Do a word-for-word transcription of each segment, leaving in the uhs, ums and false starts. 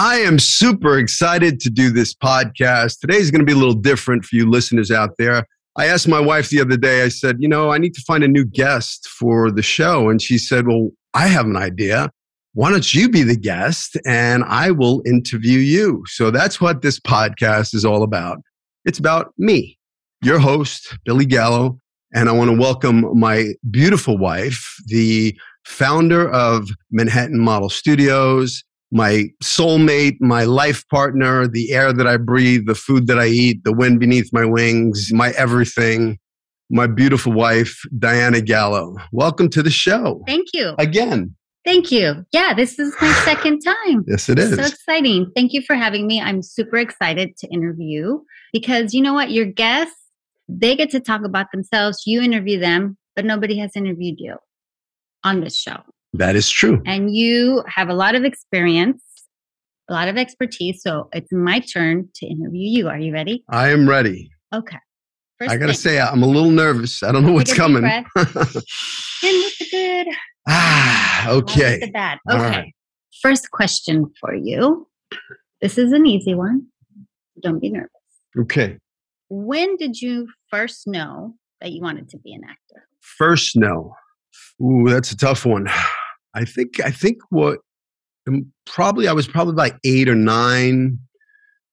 I am super excited to do this podcast. Today's going to be a little different for you listeners out there. I asked my wife the other day, I said, you know, I need to find a new guest for the show. And she said, well, I have an idea. Why don't you be the guest and I will interview you? So that's what this podcast is all about. It's about me, your host, Billy Gallo. And I want to welcome my beautiful wife, the founder of Manhattan Model Studios, my soulmate, my life partner, the air that I breathe, the food that I eat, the wind beneath my wings, my everything, my beautiful wife, Diana Gallo. Welcome to the show. Thank you. Again. Thank you. Yeah, this is my second time. Yes, it is. So exciting. Thank you for having me. I'm super excited to interview you because you know what? Your guests, they get to talk about themselves. You interview them, but nobody has interviewed you on this show. That is true. And you have a lot of experience, a lot of expertise. So it's my turn to interview you. Are you ready? I am ready. Okay. First I got to say, I'm a little nervous. I don't know what's coming. In with the good. Ah, okay. With the bad. Okay. Right. First question for you. This is an easy one. Don't be nervous. Okay. When did you first know that you wanted to be an actor? First know. Ooh, that's a tough one. I think I think what probably I was probably like eight or nine,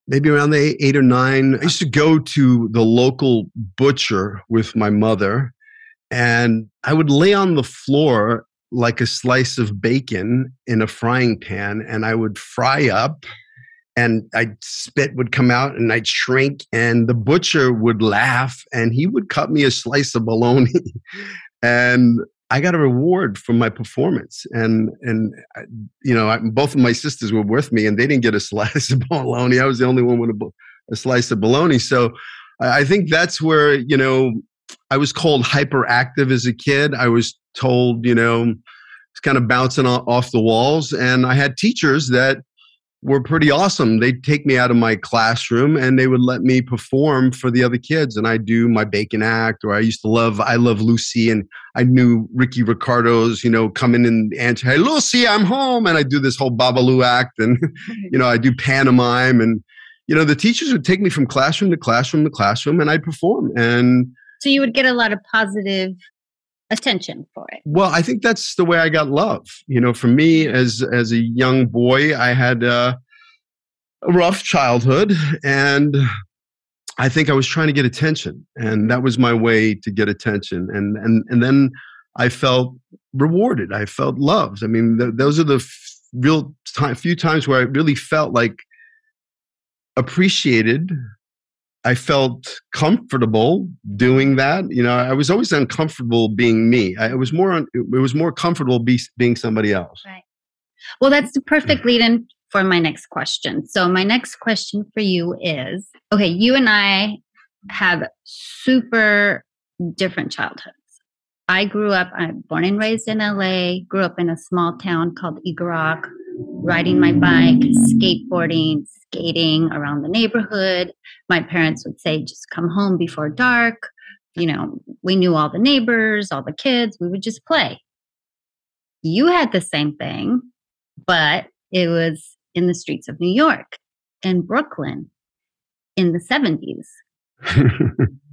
maybe around the eight or nine. I used to go to the local butcher with my mother, and I would lay on the floor like a slice of bacon in a frying pan, and I would fry up, and I'd spit would come out, and I'd shrink, and the butcher would laugh, and he would cut me a slice of bologna, and I got a reward for my performance, and and you know I, both of my sisters were with me, and they didn't get a slice of bologna. I was the only one with a, a slice of bologna. So I think that's where you know I was called hyperactive as a kid. I was told you know it's kind of bouncing off the walls, and I had teachers that were pretty awesome. They'd take me out of my classroom and they would let me perform for the other kids. And I do my bacon act, or I used to love, I Love Lucy. And I knew Ricky Ricardo's, you know, coming in and, hey, Lucy, I'm home. And I do this whole Babalu act. And, you know, I do pantomime. And, you know, the teachers would take me from classroom to classroom to classroom and I'd perform. And so you would get a lot of positive attention for it. Well, I think that's the way I got love. You know, for me as as a young boy, I had uh, a rough childhood, and I think I was trying to get attention, and that was my way to get attention. And and and then I felt rewarded. I felt loved. I mean, th- those are the f- real time few times where I really felt like appreciated. I felt comfortable doing that. You know, I was always uncomfortable being me. I, it was more un, it was more comfortable be, being somebody else. Right. Well, that's the perfect lead in for my next question. So my next question for you is, okay, you and I have super different childhoods. I grew up, I'm born and raised in L A, grew up in a small town called Igarak, riding my bike, skateboarding, skating around the neighborhood. My parents would say, just come home before dark. You know, we knew all the neighbors, all the kids. We would just play. You had the same thing, but it was in the streets of New York and Brooklyn in the seventies.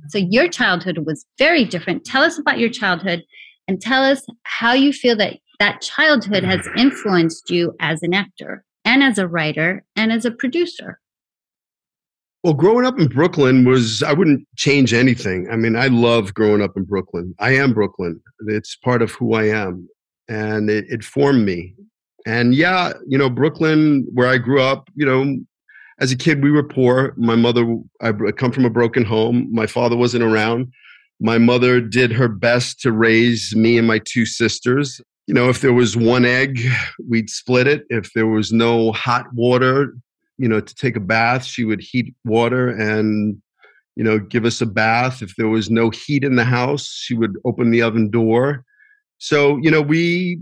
So your childhood was very different. Tell us about your childhood and tell us how you feel that that childhood has influenced you as an actor and as a writer and as a producer. Well, growing up in Brooklyn was, I wouldn't change anything. I mean, I love growing up in Brooklyn. I am Brooklyn. It's part of who I am. And it, it formed me. And yeah, you know, Brooklyn, where I grew up, you know, as a kid, we were poor. My mother, I come from a broken home. My father wasn't around. My mother did her best to raise me and my two sisters. You know, if there was one egg, we'd split it. If there was no hot water, you know, to take a bath, she would heat water and, you know, give us a bath. If there was no heat in the house, she would open the oven door. So, you know, we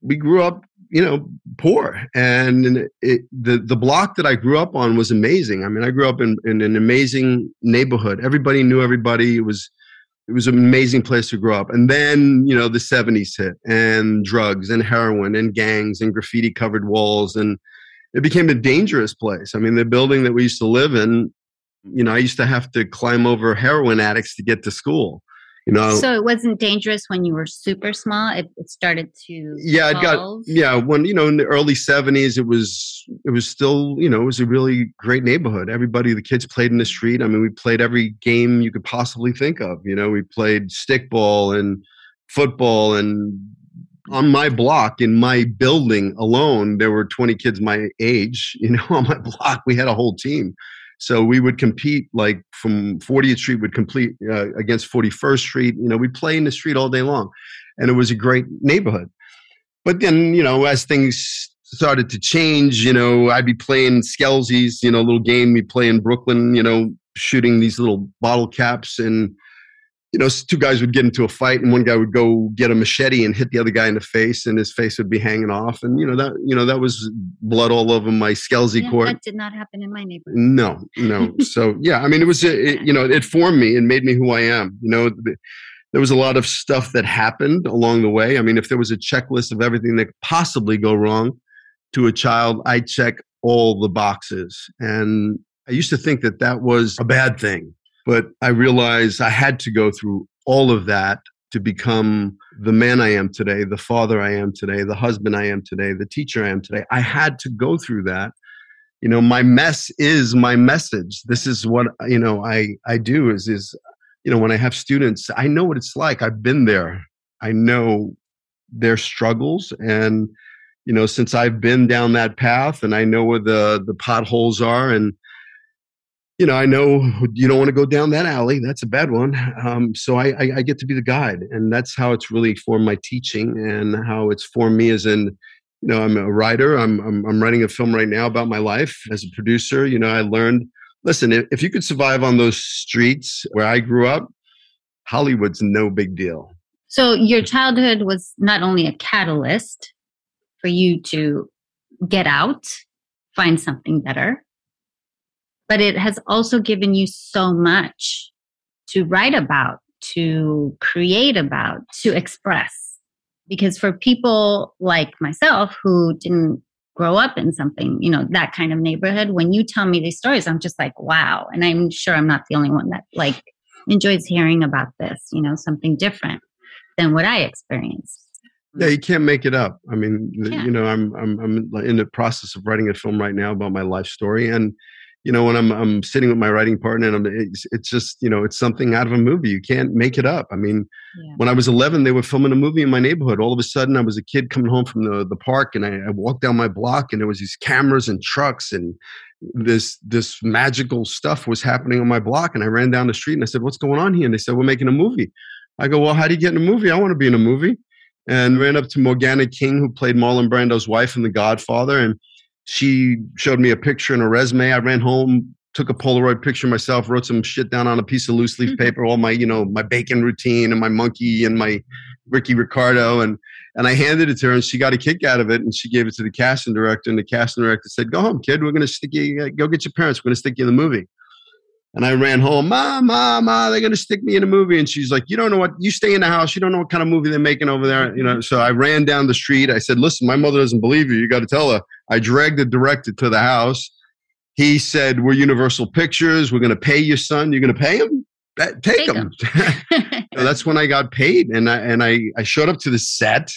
we grew up, you know, poor. And it, the, the block that I grew up on was amazing. I mean, I grew up in, in an amazing neighborhood. Everybody knew everybody. It was, it was an amazing place to grow up. And then, you know, the seventies hit and drugs and heroin and gangs and graffiti covered walls. And it became a dangerous place. I mean, the building that we used to live in, you know, I used to have to climb over heroin addicts to get to school. You know, so it wasn't dangerous when you were super small. It, it started to yeah, evolve. It got yeah. When you know, in the early seventies, it was it was still you know it was a really great neighborhood. Everybody, the kids played in the street. I mean, we played every game you could possibly think of. You know, we played stickball and football, and on my block, in my building alone, there were twenty kids my age. You know, on my block, we had a whole team. So we would compete like from fortieth Street would compete uh, against forty-first Street. You know, we play in the street all day long, and it was a great neighborhood. But then, you know, as things started to change, you know, I'd be playing Skelsies, you know, little game we play in Brooklyn, you know, shooting these little bottle caps, and, you know, two guys would get into a fight, and one guy would go get a machete and hit the other guy in the face, and his face would be hanging off. And, you know, that you know that was blood all over my Skelsie yeah, court. That did not happen in my neighborhood. No, no. So, yeah, I mean, it was, it, you know, it formed me and made me who I am. You know, there was a lot of stuff that happened along the way. I mean, if there was a checklist of everything that could possibly go wrong to a child, I check all the boxes. And I used to think that that was a bad thing. But I realized I had to go through all of that to become the man I am today, the father I am today, the husband I am today, the teacher I am today. I had to go through that. You know, my mess is my message. This is what, you know, I, I do is, is, you know, when I have students, I know what it's like. I've been there. I know their struggles. And, you know, since I've been down that path and I know where the, the potholes are, and, you know, I know you don't want to go down that alley. That's a bad one. Um, so I, I, I get to be the guide. And that's how it's really formed my teaching and how it's formed me as in, you know, I'm a writer. I'm, I'm, I'm writing a film right now about my life as a producer. You know, I learned, listen, if you could survive on those streets where I grew up, Hollywood's no big deal. So your childhood was not only a catalyst for you to get out, find something better, but it has also given you so much to write about, to create about, to express. Because for people like myself who didn't grow up in something, you know, that kind of neighborhood, when you tell me these stories, I'm just like, wow. And I'm sure I'm not the only one that like enjoys hearing about this, you know, something different than what I experienced. Yeah, you can't make it up. I mean, yeah. you know, I'm, I'm, I'm in the process of writing a film right now about my life story. And you know, when I'm I'm sitting with my writing partner, and I'm, it's, it's just, you know, it's something out of a movie. You can't make it up. I mean, yeah. When I was eleven, they were filming a movie in my neighborhood. All of a sudden, I was a kid coming home from the, the park, and I, I walked down my block, and there was these cameras and trucks, and this this magical stuff was happening on my block. And I ran down the street, and I said, "What's going on here?" And they said, "We're making a movie." I go, "Well, how do you get in a movie? I want to be in a movie." And ran up to Morgana King, who played Marlon Brando's wife in The Godfather, and she showed me a picture and a resume. I ran home, took a Polaroid picture myself, wrote some shit down on a piece of loose leaf paper, all my, you know, my bacon routine and my monkey and my Ricky Ricardo. And, and I handed it to her, and she got a kick out of it. And she gave it to the casting director, and the casting director said, "Go home, kid. We're going to stick you, go get your parents. We're going to stick you in the movie." And I ran home, "Ma, ma, ma, they're going to stick me in a movie." And she's like, "You don't know what, you stay in the house. You don't know what kind of movie they're making over there." You know, so I ran down the street. I said, "Listen, my mother doesn't believe you. You got to tell her." I dragged the director to the house. He said, "We're Universal Pictures. We're going to pay your son. You're going to pay him? Take, Take him. him. That's when I got paid. And I, and I, I showed up to the set,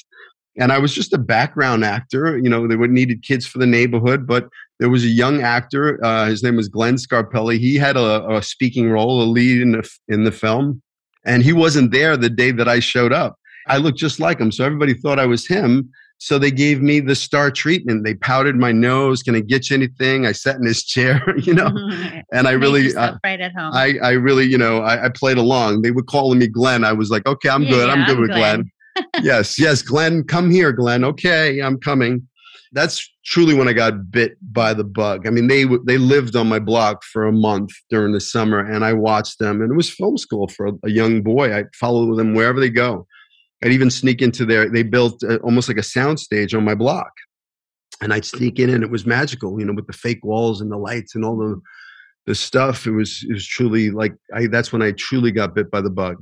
and I was just a background actor. You know, they needed kids for the neighborhood, but There was a young actor. Uh, his name was Glenn Scarpelli. He had a, a speaking role, a lead in the, in the film. And he wasn't there the day that I showed up. I looked just like him. So everybody thought I was him. So they gave me the star treatment. They pouted my nose. Can I get you anything? I sat in his chair, you know, and I really, I, right at home. I, I really, you know, I, I played along. They were calling me Glenn. I was like, okay, I'm yeah, good. Yeah, I'm good I'm with Glenn. Glenn. Yes. Yes. Glenn, come here, Glenn. Okay. I'm coming. That's truly when I got bit by the bug. I mean, they they lived on my block for a month during the summer, and I watched them. And it was film school for a, a young boy. I follow them wherever they go. I'd even sneak into their, they built a, almost like a soundstage on my block. And I'd sneak in, and it was magical, you know, with the fake walls and the lights and all the the stuff. It was, it was truly like, I, that's when I truly got bit by the bug.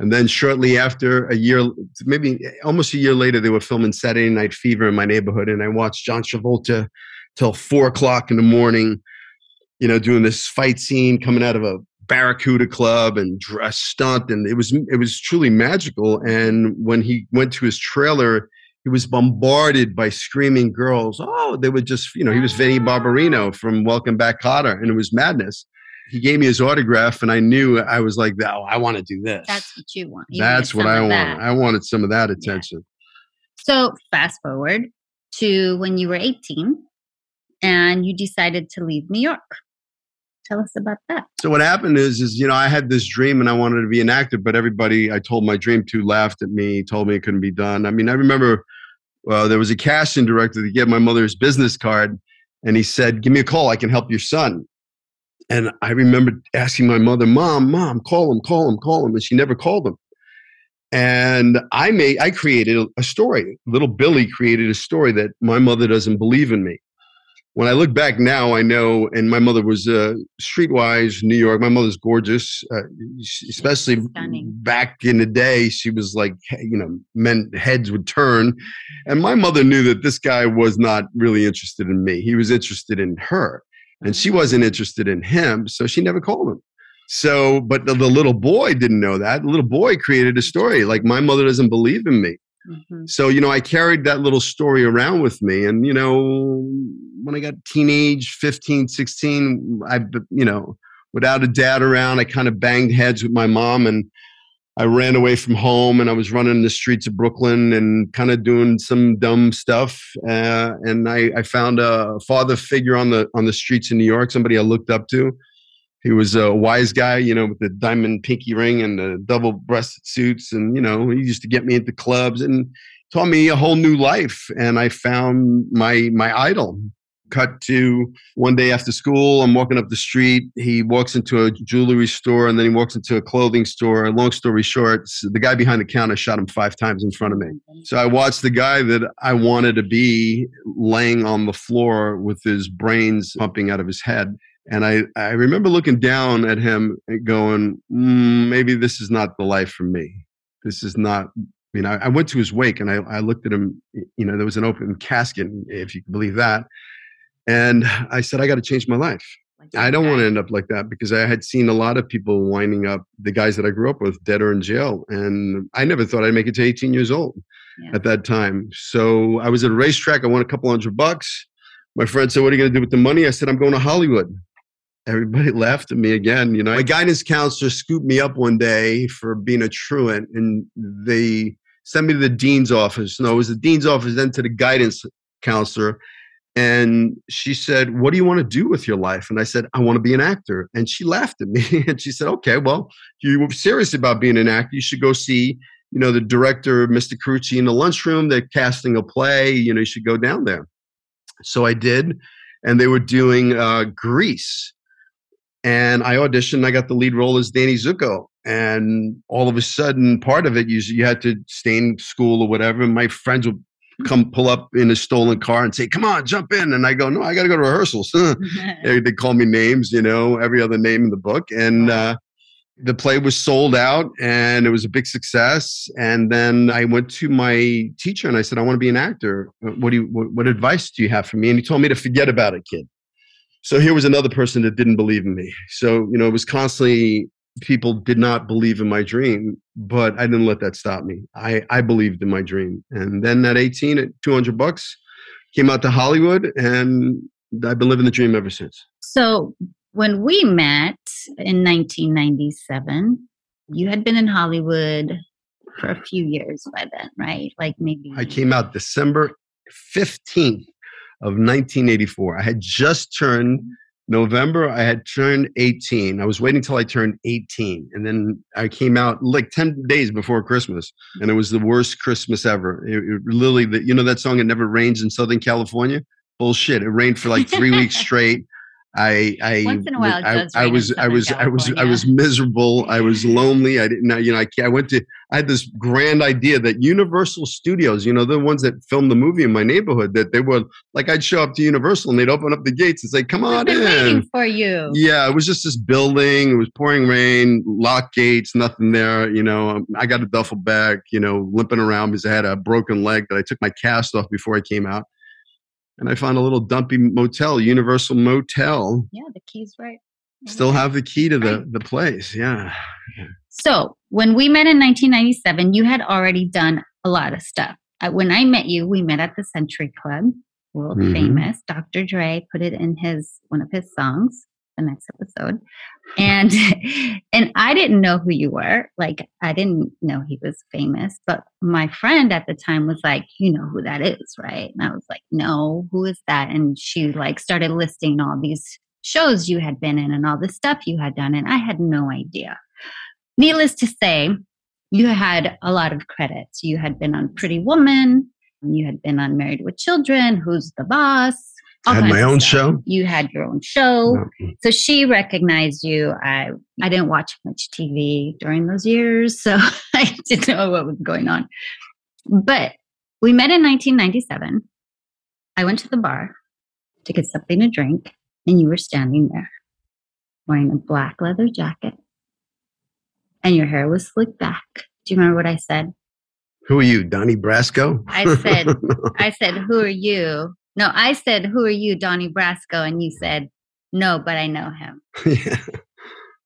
And then shortly after, a year, maybe almost a year later, they were filming Saturday Night Fever in my neighborhood. And I watched John Travolta till four o'clock in the morning, you know, doing this fight scene coming out of a Barracuda Club and dress stunt. And it was, it was truly magical. And when he went to his trailer, he was bombarded by screaming girls. Oh, they were just, you know, he was Vinnie Barbarino from Welcome Back, Cotter. And it was madness. He gave me his autograph, and I knew I was like, oh, I want to do this. That's what you want. You That's what I want. That. I wanted some of that attention. Yeah. So fast forward to when you were eighteen and you decided to leave New York. Tell us about that. So what happened is, is, you know, I had this dream and I wanted to be an actor, but everybody I told my dream to laughed at me, told me it couldn't be done. I mean, I remember uh, there was a casting director that gave my mother his business card, and he said, give me a call. I can help your son. And I remember asking my mother, Mom, Mom, call him, call him, call him. And she never called him. And I made, I created a story. Little Billy created a story that my mother doesn't believe in me. When I look back now, I know, and my mother was uh, streetwise, New York. My mother's gorgeous, uh, especially stunning. Back in the day, she was like, you know, men heads would turn. And my mother knew that this guy was not really interested in me. He was interested in her. And she wasn't interested in him, so she never called him. So, but the, the little boy didn't know that. The little boy created a story like, my mother doesn't believe in me. Mm-hmm. So, you know, I carried that little story around with me. And, you know, when I got teenage, fifteen, sixteen, I, you know, without a dad around, I kind of banged heads with my mom, and I ran away from home, and I was running the streets of Brooklyn and kind of doing some dumb stuff. Uh, and I, I found a father figure on the on the streets in New York, somebody I looked up to. He was a wise guy, you know, with the diamond pinky ring and the double-breasted suits. And, you know, he used to get me into clubs and taught me a whole new life. And I found my my idol. Cut to one day after school, I'm walking up the street. He walks into a jewelry store, and then he walks into a clothing store. Long story short, the guy behind the counter shot him five times in front of me. So I watched the guy that I wanted to be laying on the floor with his brains pumping out of his head. And I, I remember looking down at him and going, mm, maybe this is not the life for me. This is not... I mean, I, I went to his wake, and I, I looked at him. You know, there was an open casket, if you can believe that. And I said, I got to change my life. I don't want to end up like that, because I had seen a lot of people winding up, the guys that I grew up with, dead or in jail. And I never thought I'd make it to eighteen years old yeah. at that time. So I was at a racetrack. I won a couple hundred bucks. My friend said, what are you going to do with the money? I said, I'm going to Hollywood. Everybody laughed at me again. You know, my guidance counselor scooped me up one day for being a truant, and they sent me to the dean's office. No, it was the dean's office, then to the guidance counselor. And she said, what do you want to do with your life? And I said, I want to be an actor. And she laughed at me. And she said, okay, well, if you were serious about being an actor, you should go see, you know, the director, Mister Carucci, in the lunchroom. They're casting a play. You know, you should go down there. So I did. And they were doing uh, Grease. And I auditioned. And I got the lead role as Danny Zuko. And all of a sudden, part of it, you, you had to stay in school or whatever. My friends would come pull up in a stolen car and say, come on, jump in. And I go, no, I got to go to rehearsals. they, they call me names, you know, every other name in the book. And uh, the play was sold out, and it was a big success. And then I went to my teacher and I said, I want to be an actor. What do you, what, what advice do you have for me? And he told me to forget about it, kid. So here was another person that didn't believe in me. So, you know, it was constantly people did not believe in my dream, but I didn't let that stop me. I, I believed in my dream. And then at eighteen, at two hundred bucks, came out to Hollywood and I've been living the dream ever since. So when we met in nineteen ninety-seven, you had been in Hollywood for a few years by then, right? Like maybe... I came out December fifteenth of nineteen eighty-four. I had just turned... November, I had turned eighteen. I was waiting till I turned eighteen. And then I came out like ten days before Christmas. And it was the worst Christmas ever. It, it literally, the, you know that song, It Never Rains in Southern California? Bullshit. It rained for like three weeks straight. I, I, Once in a while, it I, does I, rain I was, in I was, California. I was, I was miserable. I was lonely. I didn't know, you know, I, I went to, I had this grand idea that Universal Studios, you know, the ones that filmed the movie in my neighborhood, that they were like, I'd show up to Universal and they'd open up the gates and say, come on in. Waiting for you. Yeah. It was just this building. It was pouring rain, locked gates, nothing there. You know, I got a duffel bag, you know, limping around because I had a broken leg that I took my cast off before I came out. And I found a little dumpy motel, Universal Motel. Yeah, the key's right. Yeah. Still have the key to the, right. the place. Yeah. yeah. So when we met in nineteen ninety-seven, you had already done a lot of stuff. When I met you, we met at the Century Club, world mm-hmm. famous. Doctor Dre put it in his one of his songs, the next episode. And and I didn't know who you were. Like, I didn't know he was famous. But my friend at the time was like, you know who that is, right? And I was like, no, who is that? And she like started listing all these shows you had been in and all the stuff you had done. And I had no idea. Needless to say, you had a lot of credits. You had been on Pretty Woman. You had been on Married with Children. Who's the Boss? I had my own show. You had your own show. Mm-hmm. So she recognized you. I I didn't watch much T V during those years, so I didn't know what was going on. But we met in nineteen ninety-seven. I went to the bar to get something to drink, and you were standing there wearing a black leather jacket, and your hair was slicked back. Do you remember what I said? Who are you, Donnie Brasco? I said, I said, who are you? No, I said, who are you, Donnie Brasco? And you said, no, but I know him. Yeah.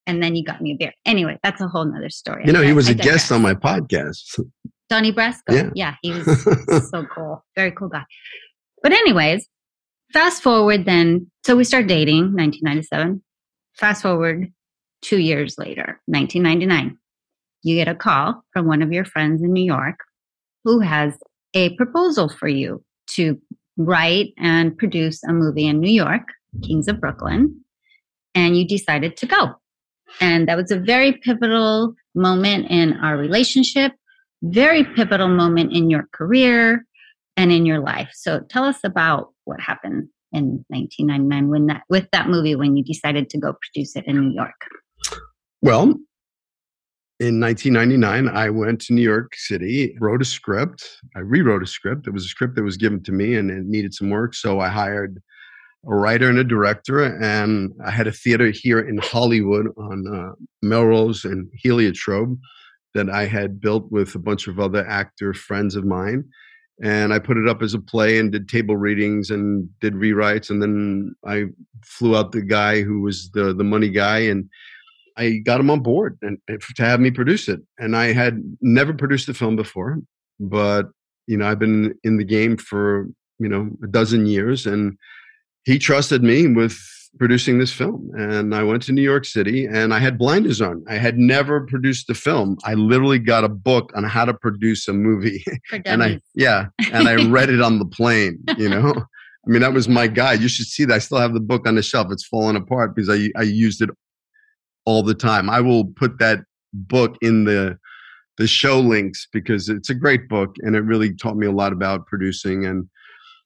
And then you got me a beer. Anyway, that's a whole nother story. You know, he was I a guest on my podcast. Donnie Brasco. Yeah, yeah he was so cool. Very cool guy. But anyways, fast forward then. So we start dating, nineteen ninety-seven. Fast forward two years later, nineteen ninety-nine. You get a call from one of your friends in New York who has a proposal for you to write and produce a movie in New York, Kings of Brooklyn, and you decided to go. And that was a very pivotal moment in our relationship, very pivotal moment in your career and in your life. So tell us about what happened in nineteen ninety-nine when that, with that movie when you decided to go produce it in New York. Well, in nineteen ninety-nine, I went to New York City, wrote a script. I rewrote a script. It was a script that was given to me and it needed some work. So I hired a writer and a director. And I had a theater here in Hollywood on uh, Melrose and Heliotrope that I had built with a bunch of other actor friends of mine. And I put it up as a play and did table readings and did rewrites. And then I flew out the guy who was the the money guy and I got him on board and, and to have me produce it. And I had never produced a film before, but, you know, I've been in the game for, you know, a dozen years and he trusted me with producing this film. And I went to New York City and I had blinders on. I had never produced a film. I literally got a book on how to produce a movie. and I, yeah. And I read it on the plane, you know. I mean, that was my guide. You should see that. I still have the book on the shelf. It's fallen apart because I I used it all the time. I will put that book in the the show links because it's a great book and it really taught me a lot about producing. And,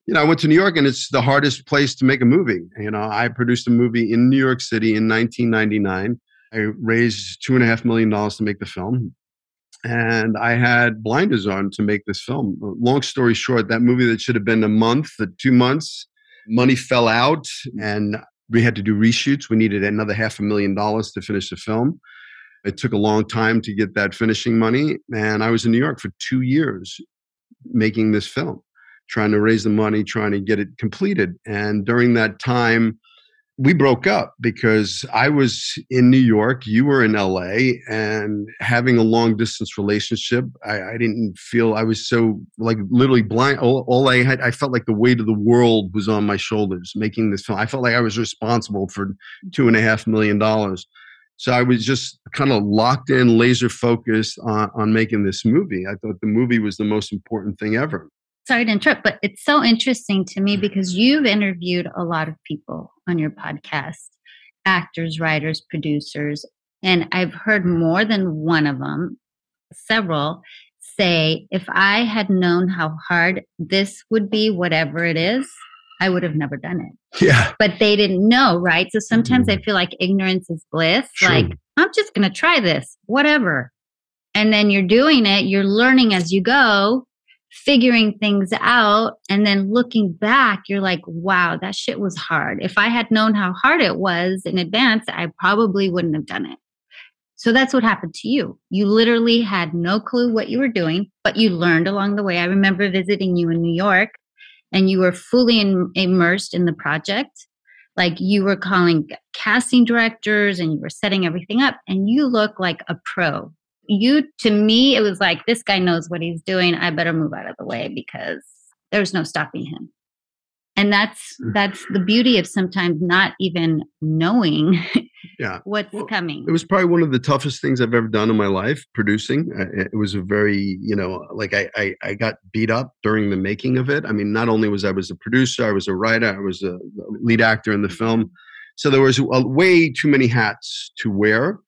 you know, I went to New York and it's the hardest place to make a movie. You know, I produced a movie in New York City in nineteen ninety-nine. I raised two and a half million dollars to make the film. And I had blinders on to make this film. Long story short, that movie that should have been a month, the two months, money fell out and we had to do reshoots. We needed another half a million dollars to finish the film. It took a long time to get that finishing money. And I was in New York for two years making this film, trying to raise the money, trying to get it completed. And during that time, we broke up because I was in New York, you were in L A, and having a long distance relationship, I, I didn't feel, I was so like literally blind. All, all I had, I felt like the weight of the world was on my shoulders making this film. I felt like I was responsible for two and a half million dollars. So I was just kind of locked in, laser focused on, on making this movie. I thought the movie was the most important thing ever. Sorry to interrupt, but it's so interesting to me because you've interviewed a lot of people on your podcast, actors, writers, producers, and I've heard more than one of them, several, say, if I had known how hard this would be, whatever it is, I would have never done it. Yeah. But they didn't know, right? So sometimes mm-hmm. I feel like ignorance is bliss. True. Like, I'm just going to try this, whatever. And then you're doing it, you're learning as you go, figuring things out, and then looking back, you're like, wow, that shit was hard. If I had known how hard it was in advance, I probably wouldn't have done it. So that's what happened to you. You literally had no clue what you were doing, but you learned along the way. I remember visiting you in New York, and you were fully in, immersed in the project. Like, you were calling casting directors and you were setting everything up, and you look like a pro. You, to me, it was like, this guy knows what he's doing. I better move out of the way because there's no stopping him. And that's that's the beauty of sometimes not even knowing yeah. what's well, coming. It was probably one of the toughest things I've ever done in my life, producing. It was a very, you know, like I, I, I got beat up during the making of it. I mean, not only was I was a producer, I was a writer, I was a lead actor in the film. So there was a, way too many hats to wear.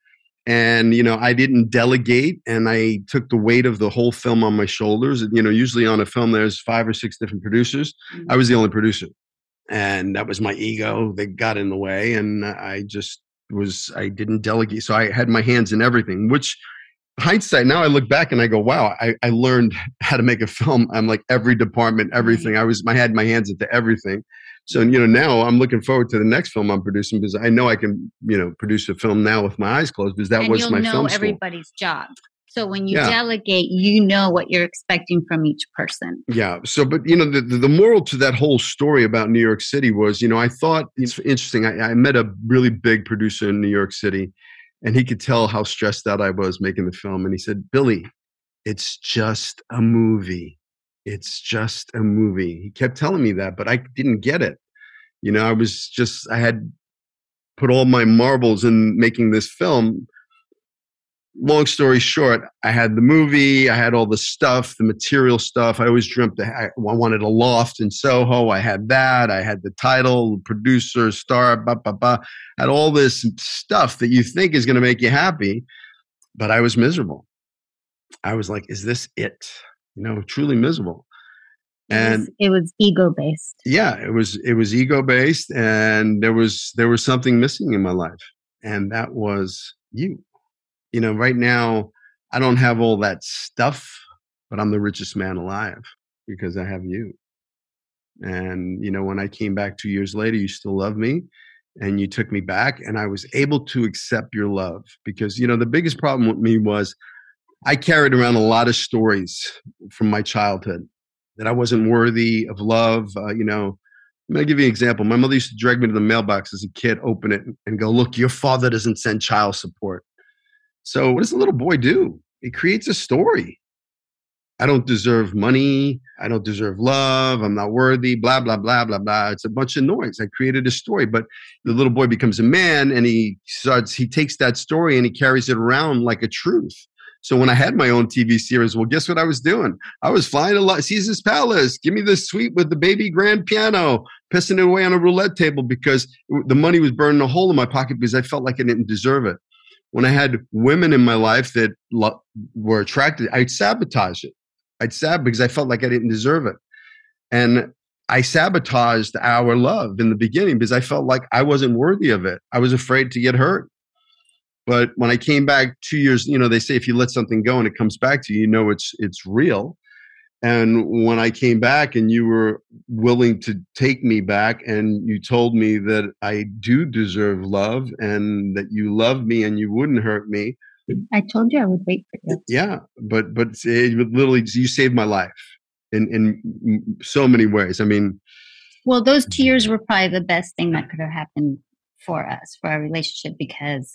And, you know, I didn't delegate, and I took the weight of the whole film on my shoulders. You know, usually on a film, there's five or six different producers. Mm-hmm. I was the only producer, and that was my ego that got in the way. And I just was, I didn't delegate. So I had my hands in everything, which hindsight, now I look back and I go, wow, I, I learned how to make a film. I'm like every department, everything. Mm-hmm. I was, I had my hands into everything. So, you know, now I'm looking forward to the next film I'm producing because I know I can, you know, produce a film now with my eyes closed because that and was my film. You know everybody's school. Job. So when you yeah. delegate, you know what you're expecting from each person. Yeah. So, but, you know, the, the moral to that whole story about New York City was, you know, I thought it's interesting. I, I met a really big producer in New York City, and he could tell how stressed out I was making the film. And he said, Billy, it's just a movie. It's just a movie. He kept telling me that, but I didn't get it. You know, I was just, I had put all my marbles in making this film. Long story short, I had the movie, I had all the stuff, the material stuff. I always dreamt that I wanted a loft in Soho. I had that. I had the title, producer, star, blah, blah, blah. I had all this stuff that you think is going to make you happy, but I was miserable. I was like, is this it? You know, truly miserable. And it was, it was ego-based. Yeah, it was it was ego-based, and there was there was something missing in my life, and that was you. You know, right now I don't have all that stuff, but I'm the richest man alive because I have you. And you know, when I came back two years later, you still loved me, and you took me back, and I was able to accept your love because, you know, the biggest problem with me was I carried around a lot of stories from my childhood that I wasn't worthy of love. Uh, you know, I'm going to give you an example. My mother used to drag me to the mailbox as a kid, open it, and go, look, your father doesn't send child support. So what does a little boy do? He creates a story. I don't deserve money. I don't deserve love. I'm not worthy, blah, blah, blah, blah, blah. It's a bunch of noise. I created a story, but the little boy becomes a man, and he starts, he takes that story and he carries it around like a truth. So when I had my own T V series, well, guess what I was doing? I was flying to Caesar's Palace. Give me the suite with the baby grand piano, pissing it away on a roulette table because the money was burning a hole in my pocket because I felt like I didn't deserve it. When I had women in my life that lo- were attracted, I'd sabotage it. I'd sab because I felt like I didn't deserve it. And I sabotaged our love in the beginning because I felt like I wasn't worthy of it. I was afraid to get hurt. But when I came back two years, you know, they say if you let something go and it comes back to you, you know it's it's real. And when I came back and you were willing to take me back and you told me that I do deserve love and that you love me and you wouldn't hurt me. I told you I would wait for you. Yeah, but but it literally, you saved my life in, in so many ways. I mean. Well, those two years were probably the best thing that could have happened for us, for our relationship, because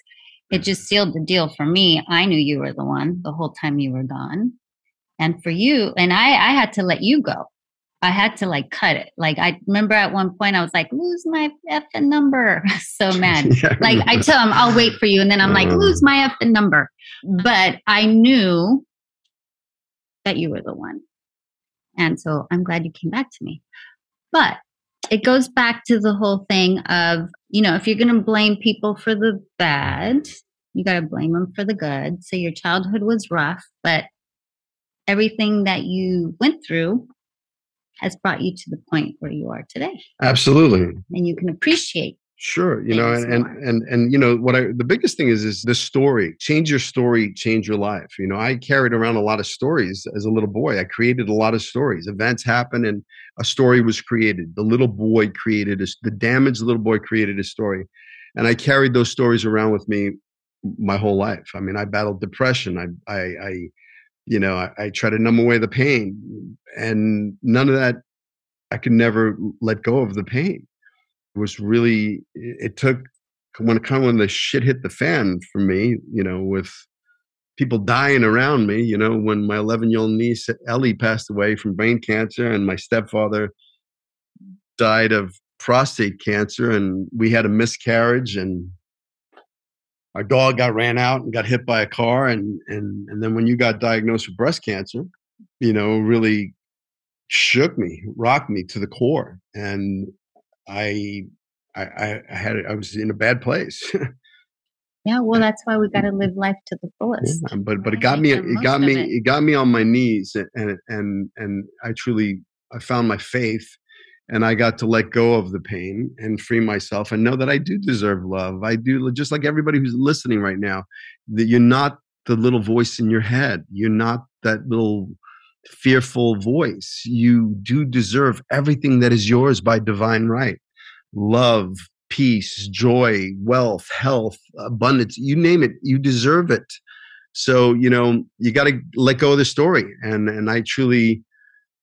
it just sealed the deal for me. I knew you were the one the whole time you were gone. And for you, and I, I had to let you go. I had to like cut it. Like, I remember at one point I was like, lose my effing number. So mad. Yeah, I like I tell him, I'll wait for you. And then I'm um, like, lose my effing number. But I knew that you were the one. And so I'm glad you came back to me. But it goes back to the whole thing of, you know, if you're going to blame people for the bad, you got to blame them for the good. So your childhood was rough, but everything that you went through has brought you to the point where you are today. Absolutely. And you can appreciate. Sure. You know, and, and, and, and, you know, what I, the biggest thing is, is the story. Change your story, change your life. You know, I carried around a lot of stories as a little boy. I created a lot of stories. Events happened and a story was created. The little boy created, a, the damaged little boy created a story. And I carried those stories around with me my whole life. I mean, I battled depression. I, I, I, you know, I, I try to numb away the pain, and none of that, I could never let go of the pain. It was really, it took, when kind of when the shit hit the fan for me, you know, with people dying around me, you know, when my eleven-year-old niece, Ellie, passed away from brain cancer, and my stepfather died of prostate cancer, and we had a miscarriage, and our dog got ran out and got hit by a car. And, and, and then when you got diagnosed with breast cancer, you know, really shook me, rocked me to the core. And I, I, I had, I was in a bad place. Yeah. Well, that's why we got to live life to the fullest. Yeah, but, but it got me, it got me, it. it got me on my knees, and, and, and I truly, I found my faith. And I got to let go of the pain and free myself and know that I do deserve love. I do, just like everybody who's listening right now, that you're not the little voice in your head. You're not that little fearful voice. You do deserve everything that is yours by divine right. Love, peace, joy, wealth, health, abundance, you name it, you deserve it. So, you know, you got to let go of the story. And, and I truly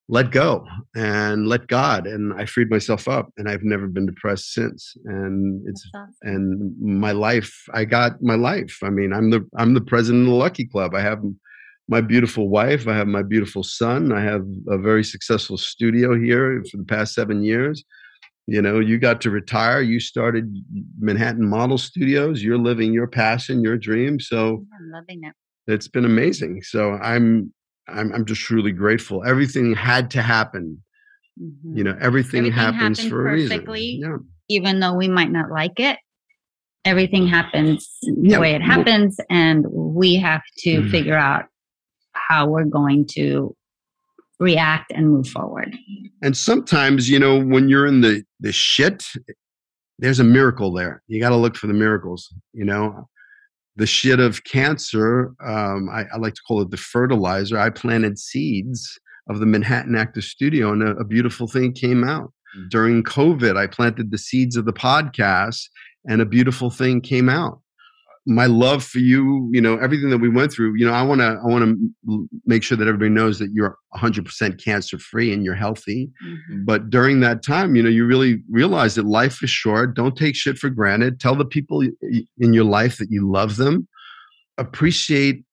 let go and let God, and I freed myself up, and I've never been depressed since. And it's awesome. And my life, I got my life. I mean, I'm the I'm the president of the Lucky Club. I have my beautiful wife. I have my beautiful son. I have a very successful studio here for the past seven years. You know, you got to retire. You started Manhattan Model Studios. You're living your passion, your dream. So I'm loving it. It's been amazing. So I'm. I'm, I'm just truly grateful. Everything had to happen. Mm-hmm. You know, everything, everything happens for a reason. Yeah. Even though we might not like it, everything happens the yeah. way it happens. And we have to mm-hmm. figure out how we're going to react and move forward. And sometimes, you know, when you're in the, the shit, there's a miracle there. You got to look for the miracles, you know. The shit of cancer, um, I, I like to call it the fertilizer. I planted seeds of the Manhattan Actors Studio, and a, a beautiful thing came out. Mm-hmm. During COVID, I planted the seeds of the podcast, and a beautiful thing came out. My love for you, you know, everything that we went through, you know, I want to I want to make sure that everybody knows that you're one hundred percent cancer-free and you're healthy. Mm-hmm. But during that time, you know, you really realize that life is short. Don't take shit for granted. Tell the people in your life that you love them. Appreciate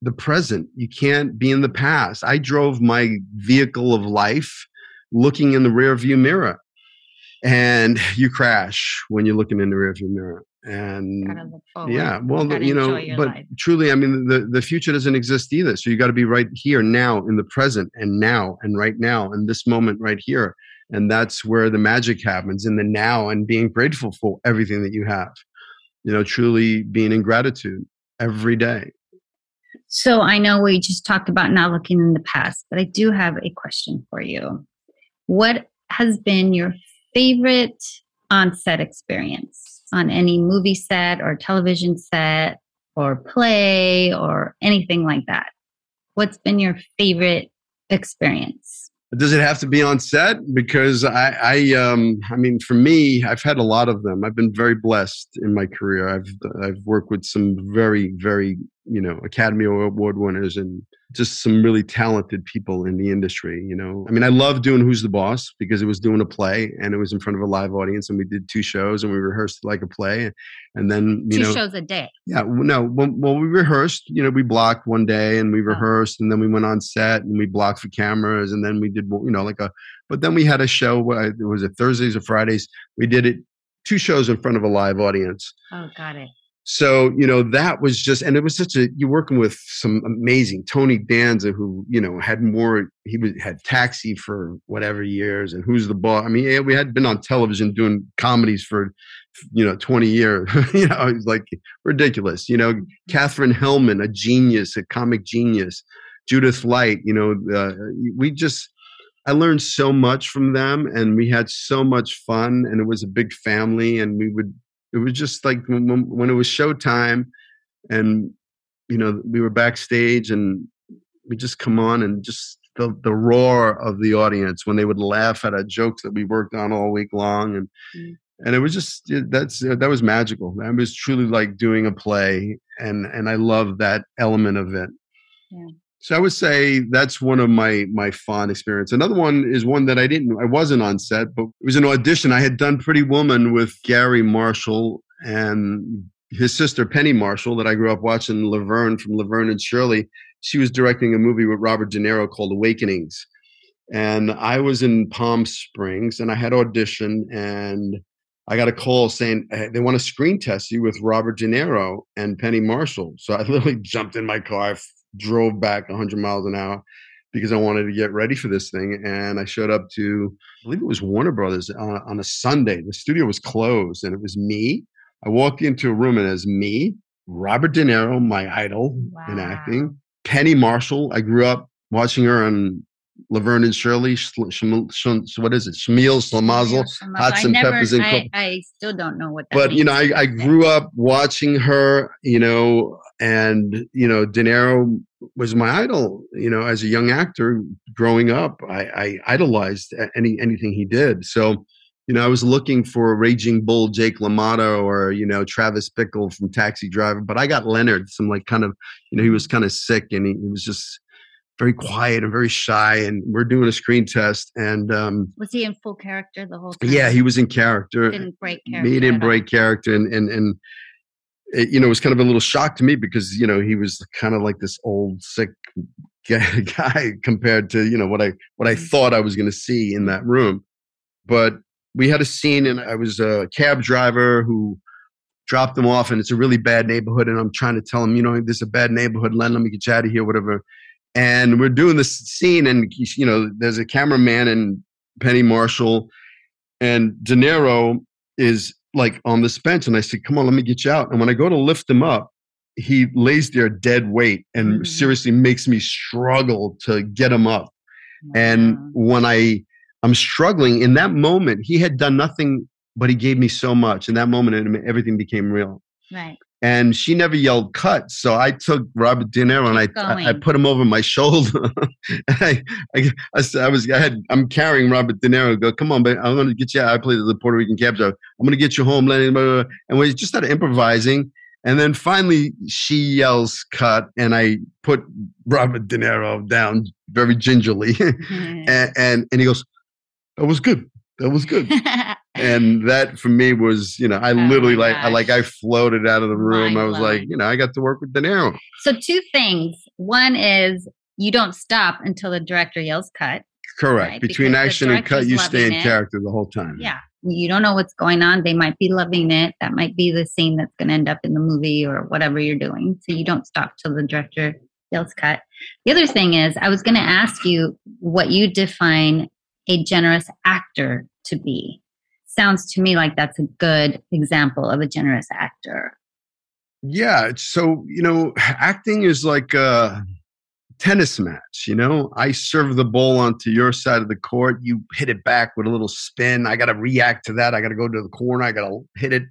the present. You can't be in the past. I drove my vehicle of life looking in the rearview mirror. And you crash when you're looking in the rearview mirror. And yeah, well, you, you know, but life. Truly, I mean, the, the future doesn't exist either. So you got to be right here now in the present, and now and right now and this moment right here. And that's where the magic happens, in the now, and being grateful for everything that you have, you know, truly being in gratitude every day. So I know we just talked about not looking in the past, but I do have a question for you. What has been your favorite on-set experience on any movie set or television set or play or anything like that? What's been your favorite experience? Does it have to be on set? Because I, I, um, I mean, for me, I've had a lot of them. I've been very blessed in my career. I've, I've worked with some very, very, you know, Academy Award winners and just some really talented people in the industry, you know. I mean, I love doing Who's the Boss because it was doing a play and it was in front of a live audience, and we did two shows and we rehearsed like a play. And then, you two know, shows a day. Yeah. No, well, well, we rehearsed, you know, we blocked one day and we rehearsed oh. and then we went on set and we blocked for cameras. And then we did, you know, like a, but then we had a show, it was a Thursdays or Fridays. We did it two shows in front of a live audience. Oh, got it. So, you know, that was just, and it was such a, you're working with some amazing Tony Danza, who, you know, had more, he was, had Taxi for whatever years and Who's the Boss. I mean, we had been on television doing comedies for, you know, twenty years, you know, it was like ridiculous, you know, Katherine Hellman, a genius, a comic genius, Judith Light, you know, uh, we just, I learned so much from them and we had so much fun and it was a big family and we would, it was just like when, when it was showtime and, you know, we were backstage and we just come on and just the, the roar of the audience when they would laugh at a joke that we worked on all week long. And, mm. and it was just, that's, that was magical. That was truly like doing a play. And, and I love that element of it. Yeah. So I would say that's one of my my fond experience. Another one is one that I didn't, I wasn't on set, but it was an audition. I had done Pretty Woman with Garry Marshall and his sister, Penny Marshall, that I grew up watching, Laverne from Laverne and Shirley. She was directing a movie with Robert De Niro called Awakenings. And I was in Palm Springs and I had auditioned and I got a call saying hey, they want to screen test you with Robert De Niro and Penny Marshall. So I literally jumped in my car, drove back one hundred miles an hour because I wanted to get ready for this thing. And I showed up to, I believe it was Warner Brothers on, on a Sunday. The studio was closed and it was me. I walked into a room and it was me, Robert De Niro, my idol wow. in acting, Penny Marshall. I grew up watching her on Laverne and Shirley. Shl- Shm- Shm- what is it? Shmuel Schlemazel, Hots and Peppers. And I, I still don't know what that but, means. But, you know, I, I grew up watching her, you know, and, you know, De Niro was my idol, you know, as a young actor growing up, I, I idolized any anything he did. So, you know, I was looking for Raging Bull, Jake LaMotta, or, you know, Travis Bickle from Taxi Driver, but I got Leonard, some like kind of, you know, he was kind of sick and he, he was just very quiet and very shy, and we're doing a screen test. And um, was he in full character the whole time? Yeah, he was in character. Didn't break character. He didn't break character, and and and it, you know, it was kind of a little shock to me because you know he was kind of like this old sick guy compared to you know what I what I thought I was going to see in that room. But we had a scene, and I was a cab driver who dropped them off, and it's a really bad neighborhood, and I'm trying to tell him, you know, this is a bad neighborhood, Len, let me get you out of here, whatever. And we're doing this scene and, you know, there's a cameraman and Penny Marshall and De Niro is like on this bench. And I said, come on, let me get you out. And when I go to lift him up, he lays there dead weight and mm-hmm. seriously makes me struggle to get him up. Wow. And when I, I'm struggling in that moment, he had done nothing, but he gave me so much. In that moment, everything became real. Right. And she never yelled cut. So I took Robert De Niro and I, I I put him over my shoulder. I, I, I, I was I had I'm carrying Robert De Niro. I go, come on, babe, I'm gonna get you out. I played the Puerto Rican cab driver. I'm gonna get you home, blah, blah, blah. And we just started improvising. And then finally she yells cut and I put Robert De Niro down very gingerly. Mm-hmm. and, and and he goes, that was good. That was good. And that for me was, you know, I oh literally like, I like, I floated out of the room. My I was life. like, you know, I got to work with De Niro. So two things. One is you don't stop until the director yells cut. Correct. Right? Between because action and cut, you stay in it. character the whole time. Yeah. You don't know what's going on. They might be loving it. That might be the scene that's going to end up in the movie or whatever you're doing. So you don't stop till the director yells cut. The other thing is I was going to ask you what you define a generous actor to be. Sounds to me like that's a good example of a generous actor. Yeah. So, you know, acting is like a tennis match, you know, I serve the ball onto your side of the court. You hit it back with a little spin. I got to react to that. I got to go to the corner. I got to hit it.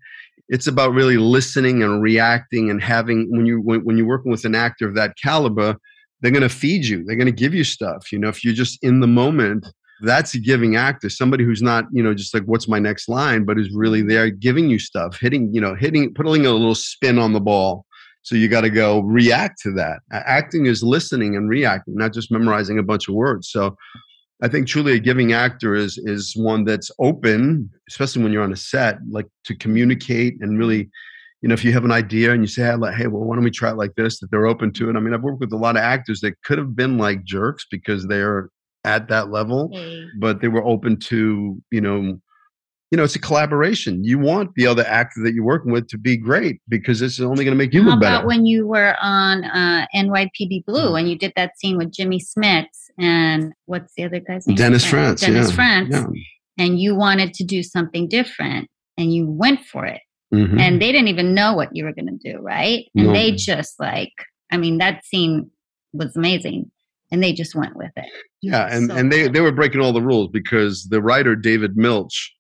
It's about really listening and reacting and having, when you, when, when you're working with an actor of that caliber, they're going to feed you. They're going to give you stuff. You know, if you're just in the moment, that's a giving actor, somebody who's not, you know, just like, what's my next line, but is really there giving you stuff, hitting, you know, hitting, putting a little spin on the ball, So you got to go react to that. Acting is listening and reacting, not just memorizing a bunch of words. So I think truly a giving actor is is one that's open, especially when you're on a set, like to communicate and really, you know, if you have an idea and you say, hey, like, hey, well, why don't we try it like this, that they're open to it. I mean, I've worked with a lot of actors that could have been like jerks because they're at that level, mm. but they were open to, you know, you know, it's a collaboration. You want the other actor that you're working with to be great because this is only going to make you How look better. How about when you were on uh, N Y P D Blue and you did that scene with Jimmy Smits and what's the other guy's name? Dennis Franz. Dennis yeah. Franz. Yeah. And you wanted to do something different and you went for it. Mm-hmm. And they didn't even know what you were going to do, right? And no. they just like, I mean, that scene was amazing. And they just went with it. Yeah, and, so and they, they were breaking all the rules because the writer, David Milch,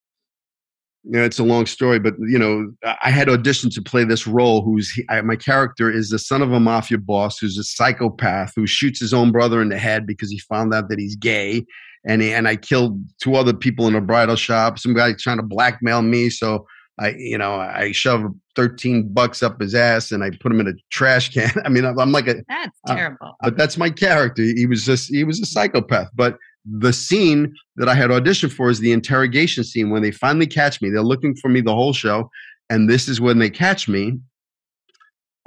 you know, it's a long story, but, you know, I had auditioned to play this role who's, he, I, my character is the son of a mafia boss who's a psychopath who shoots his own brother in the head because he found out that he's gay. And, he, and I killed two other people in a bridal shop. Some guy trying to blackmail me. So, I, you know, I shove thirteen bucks up his ass and I put him in a trash can. I mean, I'm like a... That's terrible. Uh, but that's my character. He was just, he was a psychopath. But the scene that I had auditioned for is the interrogation scene. When they finally catch me, they're looking for me the whole show. And this is when they catch me.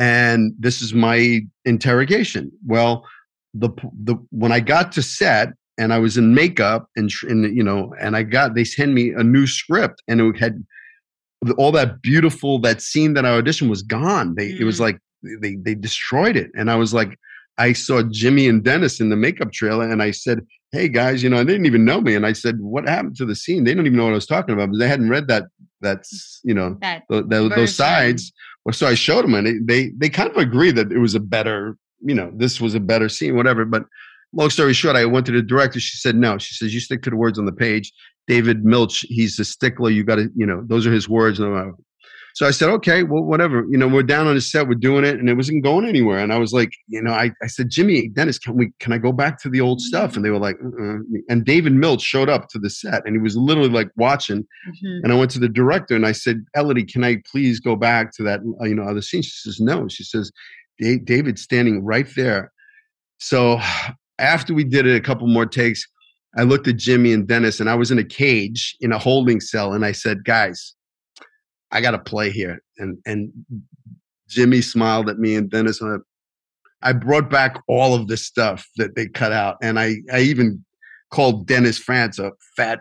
And this is my interrogation. Well, the the when I got to set, and I was in makeup and, and you know, and I got, they sent me a new script and it had... all that beautiful, that scene that I auditioned was gone. They, mm. It was like they they destroyed it. And I was like, I saw Jimmy and Dennis in the makeup trailer and I said, hey guys, you know, and they didn't even know me. And I said, what happened to the scene? They don't even know what I was talking about because they hadn't read that, that's, you know, that the, the, those sides. Well, so I showed them and they, they, they kind of agreed that it was a better, you know, this was a better scene, whatever. But long story short, I went to the director. She said, no, she says, you stick to the words on the page. David Milch, he's a stickler. You got to, you know, those are his words. So I said, okay, well, whatever. You know, we're down on the set, we're doing it, and it wasn't going anywhere. And I was like, you know, I, I said, Jimmy, Dennis, can we, can I go back to the old stuff? And they were like, uh-uh. And David Milch showed up to the set, and he was literally like watching. Mm-hmm. And I went to the director, and I said, Elodie, can I please go back to that, you know, other scene? She says, no. She says, David's standing right there. So after we did it a couple more takes, I looked at Jimmy and Dennis, and I was in a cage in a holding cell, and I said, guys, I got to play here. And and Jimmy smiled at me and Dennis, and I, I brought back all of the stuff that they cut out. And I, I even called Dennis Franz a fat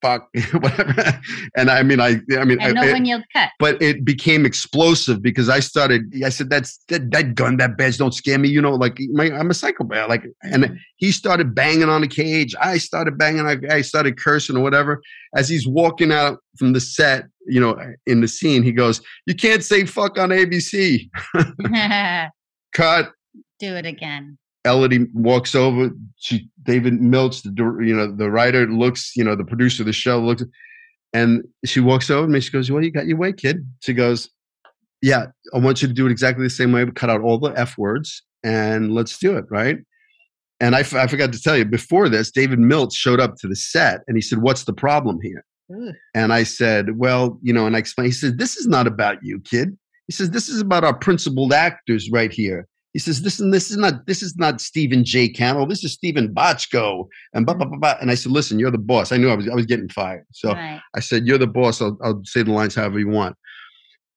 fuck, whatever. And I mean, I, I mean, and no I, one yelled cut. But it became explosive because I started, I said, that's that, that gun, that badge, don't scare me. You know, like my, I'm a psychopath. Like, and he started banging on the cage. I started banging. I, I started cursing or whatever. As he's walking out from the set, you know, in the scene, he goes, you can't say fuck on A B C. Cut. Do it again. Elodie walks over. She, David Milch, the you know the writer, looks, you know the producer of the show looks, and she walks over to me. She goes, "Well, you got your way, kid." She goes, "Yeah, I want you to do it exactly the same way. But cut out all the F words and let's do it right." And I, f- I forgot to tell you before this, David Milch showed up to the set and he said, "What's the problem here?" Ooh. And I said, "Well, you know," and I explained. He said, "This is not about you, kid." He says, "This is about our principled actors right here." He says, listen, this is not this is not Stephen J. Cannell. This is Stephen Bochco. And blah, blah, blah, blah. And I said, listen, you're the boss. I knew I was I was getting fired. So right. I said, you're the boss. I'll, I'll say the lines however you want.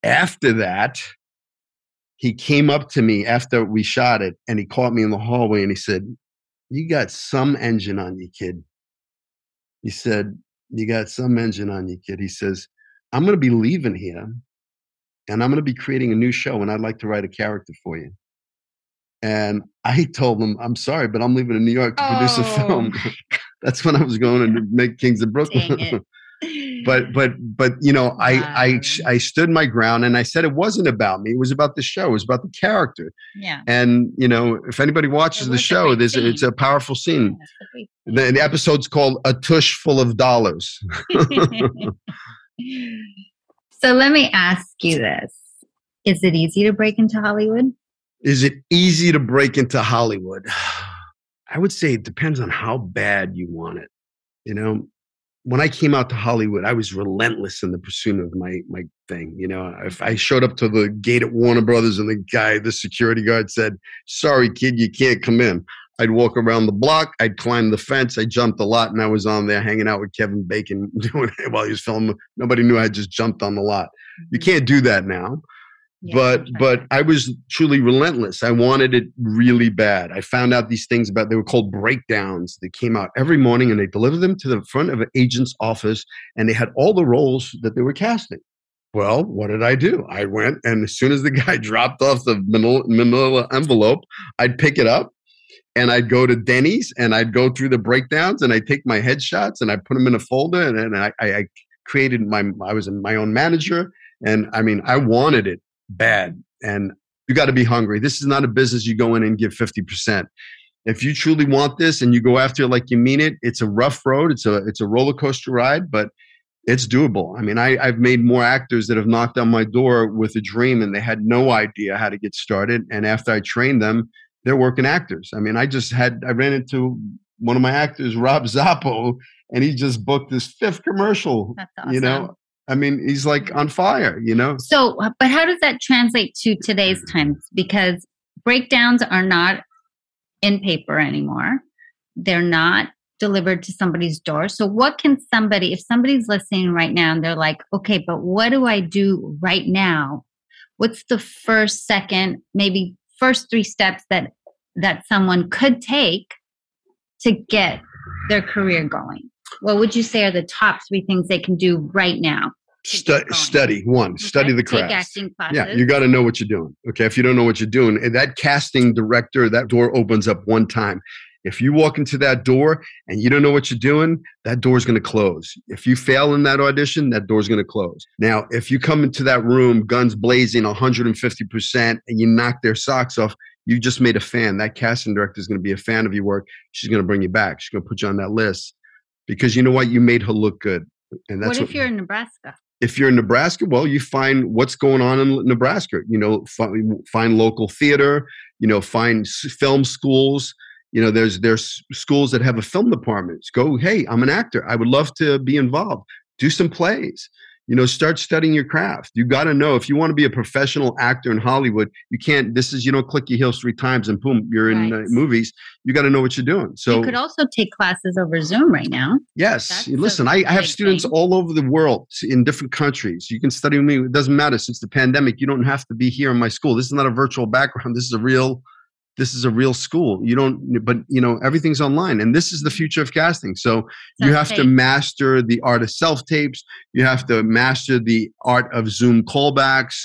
After that, he came up to me after we shot it. And he caught me in the hallway. And he said, you got some engine on you, kid. He said, you got some engine on you, kid. He says, I'm going to be leaving here. And I'm going to be creating a new show. And I'd like to write a character for you. And I told them, I'm sorry, but I'm leaving in New York to oh. produce a film. That's when I was going to make Kings of Brooklyn. but, but, but, you know, wow. I, I, I stood my ground and I said, it wasn't about me. It was about the show. It was about the character. Yeah. And, you know, if anybody watches the show, there's a, it's a powerful scene. Yeah, the, the episode's called A Tush Full of Dollars. So let me ask you this. Is it easy to break into Hollywood? Is it easy to break into Hollywood? I would say it depends on how bad you want it. You know, when I came out to Hollywood, I was relentless in the pursuit of my my thing. You know, if I showed up to the gate at Warner Brothers and the guy, the security guard said, sorry, kid, you can't come in, I'd walk around the block, I'd climb the fence, I jumped a lot, and I was on there hanging out with Kevin Bacon doing it while he was filming. Nobody knew I just jumped on the lot. You can't do that now. Yeah, but right. but I was truly relentless. I wanted it really bad. I found out these things about, they were called breakdowns. They came out every morning and they delivered them to the front of an agent's office, and they had all the roles that they were casting. Well, what did I do? I went, and as soon as the guy dropped off the manila, manila envelope, I'd pick it up. And I'd go to Denny's and I'd go through the breakdowns and I'd take my headshots and I put them in a folder, and then I, I created my, I was my own manager. And I mean, I wanted it bad, and you got to be hungry. This is not a business you go in and give fifty percent. If you truly want this and you go after it like you mean it, it's a rough road. It's a, it's a roller coaster ride, but it's doable. I mean, I, I've made more actors that have knocked on my door with a dream and they had no idea how to get started. And after I trained them, they're working actors. I mean, I just had, I ran into one of my actors, Rob Zappo, and he just booked his fifth commercial. That's awesome. You know, I mean, he's like on fire, you know? So, but how does that translate to today's times? Because breakdowns are not in paper anymore. They're not delivered to somebody's door. So what can somebody, if somebody's listening right now and they're like, okay, but what do I do right now? What's the first, second, maybe first three steps that that someone could take to get their career going? What would you say are the top three things they can do right now? St- study, one, okay. Study the craft. Take acting classes. Yeah, you got to know what you're doing. Okay, if you don't know what you're doing, and that casting director, that door opens up one time. If you walk into that door and you don't know what you're doing, that door's going to close. If you fail in that audition, that door's going to close. Now, if you come into that room, guns blazing, one hundred fifty percent, and you knock their socks off, you just made a fan. That casting director is going to be a fan of your work. She's going to bring you back. She's going to put you on that list because you know what? You made her look good. And that's what if what, you're in Nebraska? If you're in Nebraska, well, you find what's going on in Nebraska. You know, find local theater, you know, find film schools. You know, there's there's schools that have a film department. Go, hey, I'm an actor. I would love to be involved. Do some plays. You know, start studying your craft. You got to know if you want to be a professional actor in Hollywood, you can't. This is, you don't click your heels three times and boom, you're in right. uh, movies. You got to know what you're doing. So you could also take classes over Zoom right now. Yes. That's Listen, I, I have students thing. all over the world in different countries. You can study with me. It doesn't matter. Since the pandemic, you don't have to be here in my school. This is not a virtual background. This is a real. This is a real school. You don't, but you know, everything's online, and this is the future of casting. So you have to master the art of self-tapes. You have to master the art of Zoom callbacks.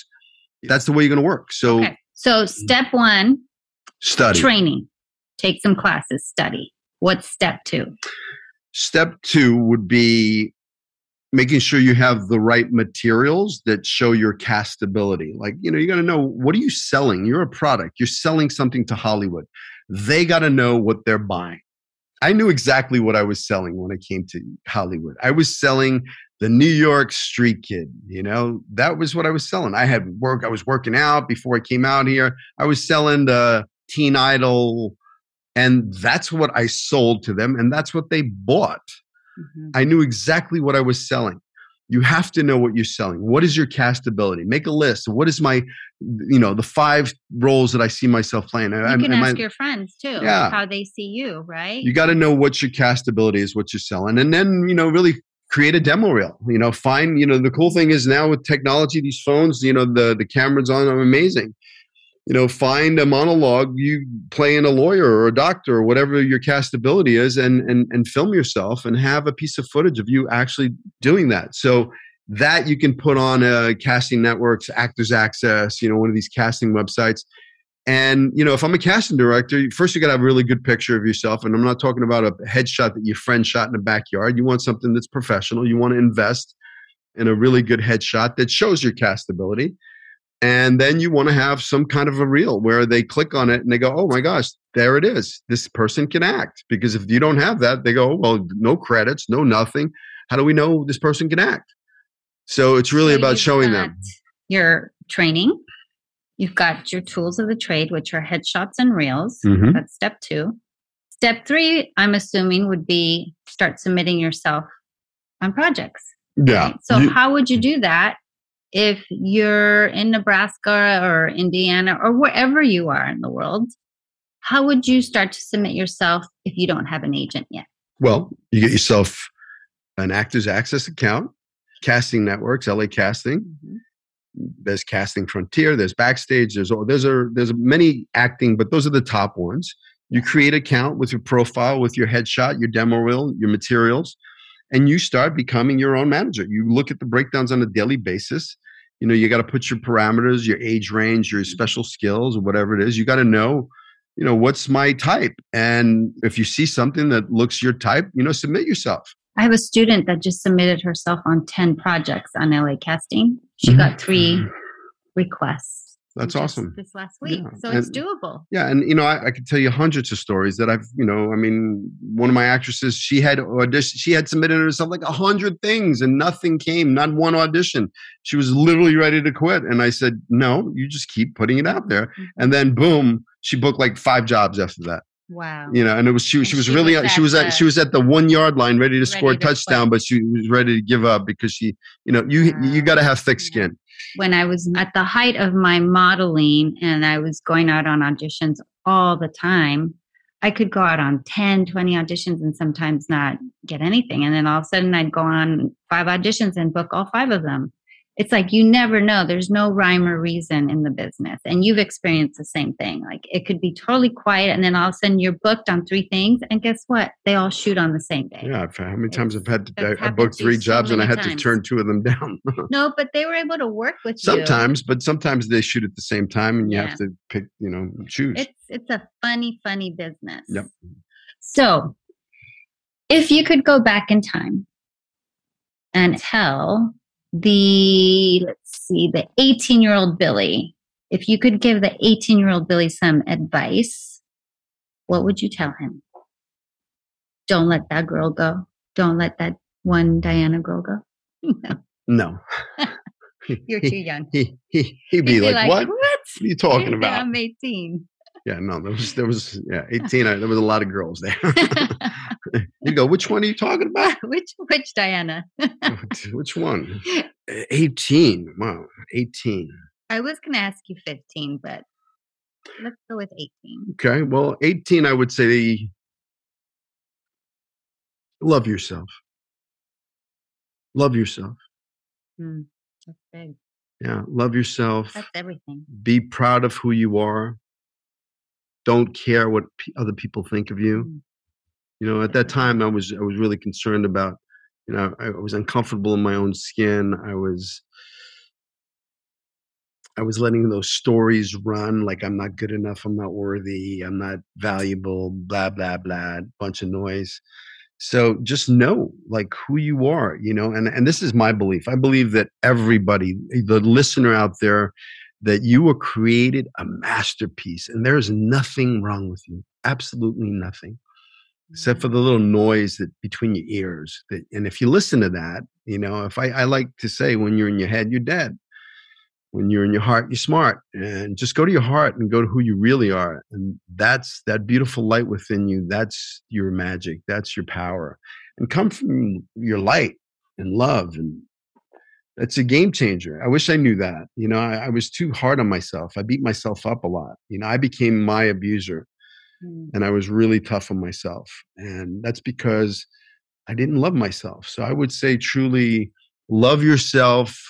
That's the way you're going to work. So, okay. So step one, study, training, take some classes, study. What's step two? Step two would be making sure you have the right materials that show your castability. Like, you know, you got to know, what are you selling? You're a product. You're selling something to Hollywood. They got to know what they're buying. I knew exactly what I was selling when I came to Hollywood. I was selling the New York street kid. You know, that was what I was selling. I had work. I was working out before I came out here. I was selling the Teen Idol, and that's what I sold to them, and that's what they bought. Mm-hmm. I knew exactly what I was selling. You have to know what you're selling. What is your castability? Make a list. What is my, you know, the five roles that I see myself playing? You I, can I, ask I, your friends too, yeah. how they see you, right? You got to know what your castability is, what you're selling. And then, you know, really create a demo reel, you know, find, you know, the cool thing is now with technology, these phones, you know, the, the cameras on are amazing. You know, find a monologue, you playing a lawyer or a doctor or whatever your castability is, and and and film yourself and have a piece of footage of you actually doing that. So that you can put on a casting networks, Actors Access, you know, one of these casting websites. And, you know, if I'm a casting director, first you got to have a really good picture of yourself. And I'm not talking about a headshot that your friend shot in the backyard. You want something that's professional. You want to invest in a really good headshot that shows your castability. And then you want to have some kind of a reel where they click on it and they go, oh my gosh, there it is. This person can act. Because if you don't have that, they go, well, no credits, no nothing. How do we know this person can act? So it's really so about showing them. Your training. You've got your tools of the trade, which are headshots and reels. Mm-hmm. That's step two. Step three, I'm assuming, would be start submitting yourself on projects. Yeah. Right? So you, how would you do that? if you're in Nebraska or Indiana or wherever you are in the world, how would you start to submit yourself if you don't have an agent yet? Well, you get yourself an Actors Access account, casting networks, L A Casting. Mm-hmm. There's Casting Frontier, there's Backstage, there's all, there's a, there's many acting, but those are the top ones. You create an account with your profile, with your headshot, your demo reel, your materials, and you start becoming your own manager. You look at the breakdowns on a daily basis. You know, you got to put your parameters, your age range, your special skills, or whatever it is. You got to know, you know, what's my type? And if you see something that looks your type, you know, submit yourself. I have a student that just submitted herself on ten projects on L A Casting. She mm-hmm. got three requests. That's awesome. This last week. Yeah. So and, it's doable. Yeah. And, you know, I, I could tell you hundreds of stories that I've, you know, I mean, one of my actresses, she had auditioned, she had submitted herself like a hundred things and nothing came, not one audition. She was literally ready to quit. And I said, no, you just keep putting it out there. Mm-hmm. And then boom, she booked like five jobs after that. Wow. You know, and it was, she, she was she really, was she was at, the, she was at the one yard line ready to ready score a touchdown, play. But she was ready to give up because she, you know, you, wow. you got to have thick skin. When I was at the height of my modeling and I was going out on auditions all the time, I could go out on ten, twenty auditions and sometimes not get anything. And then all of a sudden I'd go on five auditions and book all five of them. It's like, you never know. There's no rhyme or reason in the business. And you've experienced the same thing. Like it could be totally quiet. And then all of a sudden you're booked on three things. And guess what? They all shoot on the same day. Yeah. How many times I've had to, I, I booked three jobs and I had to turn two of them down. No, but they were able to work with you. Sometimes, but sometimes they shoot at the same time and you yeah. have to pick, you know, choose. It's, it's a funny, funny business. Yep. So if you could go back in time and tell... The, let's see, the eighteen-year-old Billy, if you could give the eighteen-year-old Billy some advice, what would you tell him? Don't let that girl go. Don't let that one Diana girl go. No. No. You're too young. He, he, he'd be, he'd be like, like, what? What? What are you talking You're about? I'm eighteen. Yeah, no, there was, there was, yeah, eighteen, I, there was a lot of girls there. You go, which one are you talking about? Which, which Diana? Which one? eighteen, wow, eighteen. I was going to ask you fifteen, but let's go with eighteen. Okay, well, eighteen, I would say, love yourself. Love yourself. Mm, that's big. Yeah, love yourself. That's everything. Be proud of who you are. Don't care what p- other people think of you. Mm. You know, at that time, I was I was really concerned about, you know, I, I was uncomfortable in my own skin. I was, I was letting those stories run, like I'm not good enough, I'm not worthy, I'm not valuable, blah, blah, blah, bunch of noise. So just know, like, who you are, you know, and, and this is my belief. I believe that everybody, the listener out there, that you were created a masterpiece and there is nothing wrong with you. Absolutely nothing. Except for the little noise that between your ears. That, and if you listen to that, you know, if I, I like to say, when you're in your head, you're dead. When you're in your heart, you're smart. And just go to your heart and go to who you really are. And that's that beautiful light within you. That's your magic. That's your power. And come from your light and love and it's a game changer. I wish I knew that. You know, I, I was too hard on myself. I beat myself up a lot. You know, I became my abuser mm. and I was really tough on myself. And that's because I didn't love myself. So I would say truly love yourself,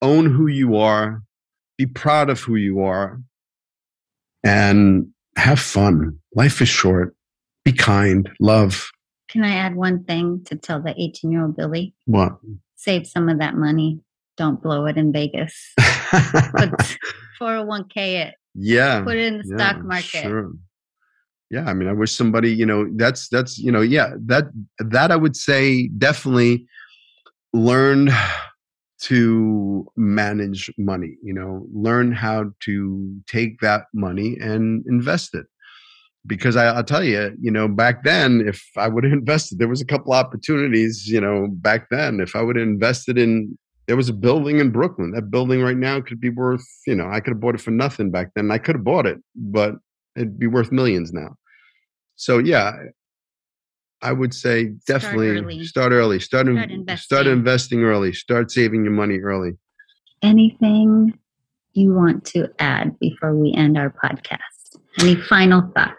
own who you are, be proud of who you are, and have fun. Life is short. Be kind. Love. Can I add one thing to tell the eighteen-year-old Billy? What? Save some of that money. Don't blow it in Vegas. Put four oh one k it. Yeah. Put it in the yeah, stock market. Sure. Yeah. I mean, I wish somebody, you know, that's, that's, you know, yeah, that, that I would say definitely learn to manage money, you know, learn how to take that money and invest it. Because I, I'll tell you, you know, back then, if I would have invested, there was a couple opportunities, you know, back then, if I would have invested in, there was a building in Brooklyn, that building right now could be worth, you know, I could have bought it for nothing back then. I could have bought it, but it'd be worth millions now. So, yeah, I would say definitely start early, start early, start, start, in, investing. start investing early, start saving your money early. anything you want to add before we end our podcast? Any final thoughts?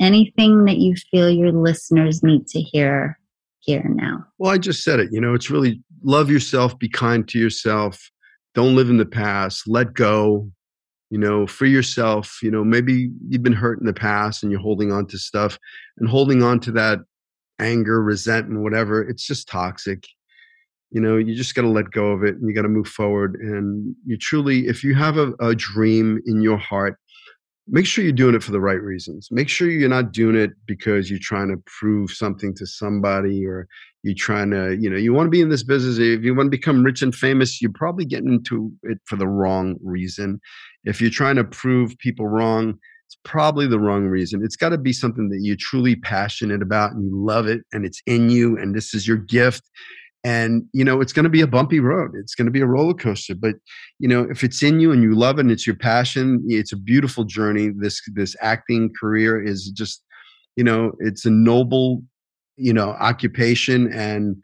Anything that you feel your listeners need to hear here now? Well, I just said it. You know, it's really love yourself, be kind to yourself, don't live in the past, let go, you know, free yourself. You know, maybe you've been hurt in the past and you're holding on to stuff and holding on to that anger, resentment, whatever. It's just toxic. You know, you just got to let go of it and you got to move forward. And you truly, if you have a, a dream in your heart, make sure you're doing it for the right reasons. Make sure you're not doing it because you're trying to prove something to somebody or you're trying to, you know, you want to be in this business. If you want to become rich and famous, you're probably getting into it for the wrong reason. If you're trying to prove people wrong, it's probably the wrong reason. It's got to be something that you're truly passionate about and you love it and it's in you and this is your gift. And, you know, it's going to be a bumpy road. It's going to be a roller coaster. But, you know, if it's in you and you love it and it's your passion, it's a beautiful journey. This this acting career is just, you know, it's a noble, you know, occupation. And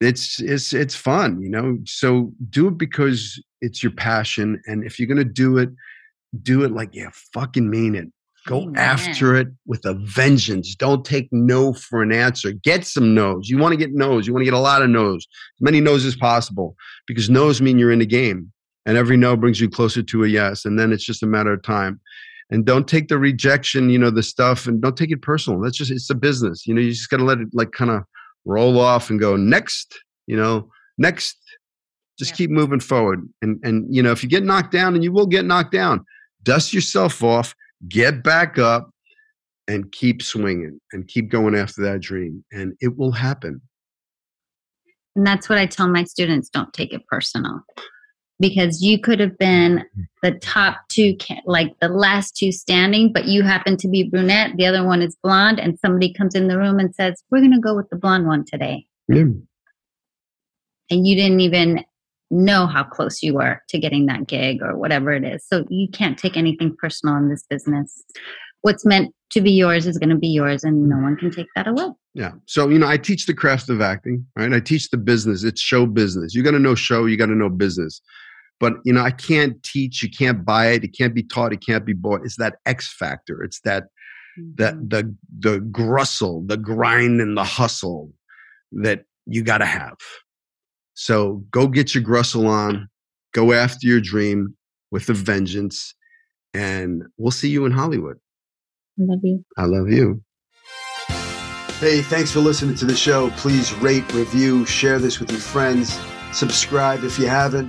it's it's it's fun, you know. So do it because it's your passion. And if you're going to do it, do it like you fucking mean it. Go Amen. After it with a vengeance. Don't take no for an answer. Get some no's. You want to get no's. You want to get a lot of no's. As many no's as possible, because no's mean you're in the game. And every no brings you closer to a yes. And then it's just a matter of time. And don't take the rejection, you know, the stuff, and don't take it personal. That's just, it's a business. You know, you just got to let it like kind of roll off and go next, you know, next. Just yeah. keep moving forward. And, and, you know, if you get knocked down, and you will get knocked down, dust yourself off. Get back up and keep swinging and keep going after that dream. And it will happen. And that's what I tell my students. Don't take it personal, because you could have been the top two, like the last two standing, but you happen to be brunette. The other one is blonde. And somebody comes in the room and says, we're going to go with the blonde one today. Yeah. And you didn't even know how close you were to getting that gig or whatever it is. So you can't take anything personal in this business. What's meant to be yours is going to be yours, and no one can take that away. Yeah. So, you know, I teach the craft of acting, right? I teach the business. It's show business. You got to know show, you got to know business. But, you know, I can't teach, you can't buy it, it can't be taught, it can't be bought. It's that X factor. It's that, mm-hmm. that the, the grussle, the grind and the hustle that you got to have. So go get your grussle on, go after your dream with a vengeance, and we'll see you in Hollywood. I love you. I love you. Hey, thanks for listening to the show. Please rate, review, share this with your friends. Subscribe if you haven't.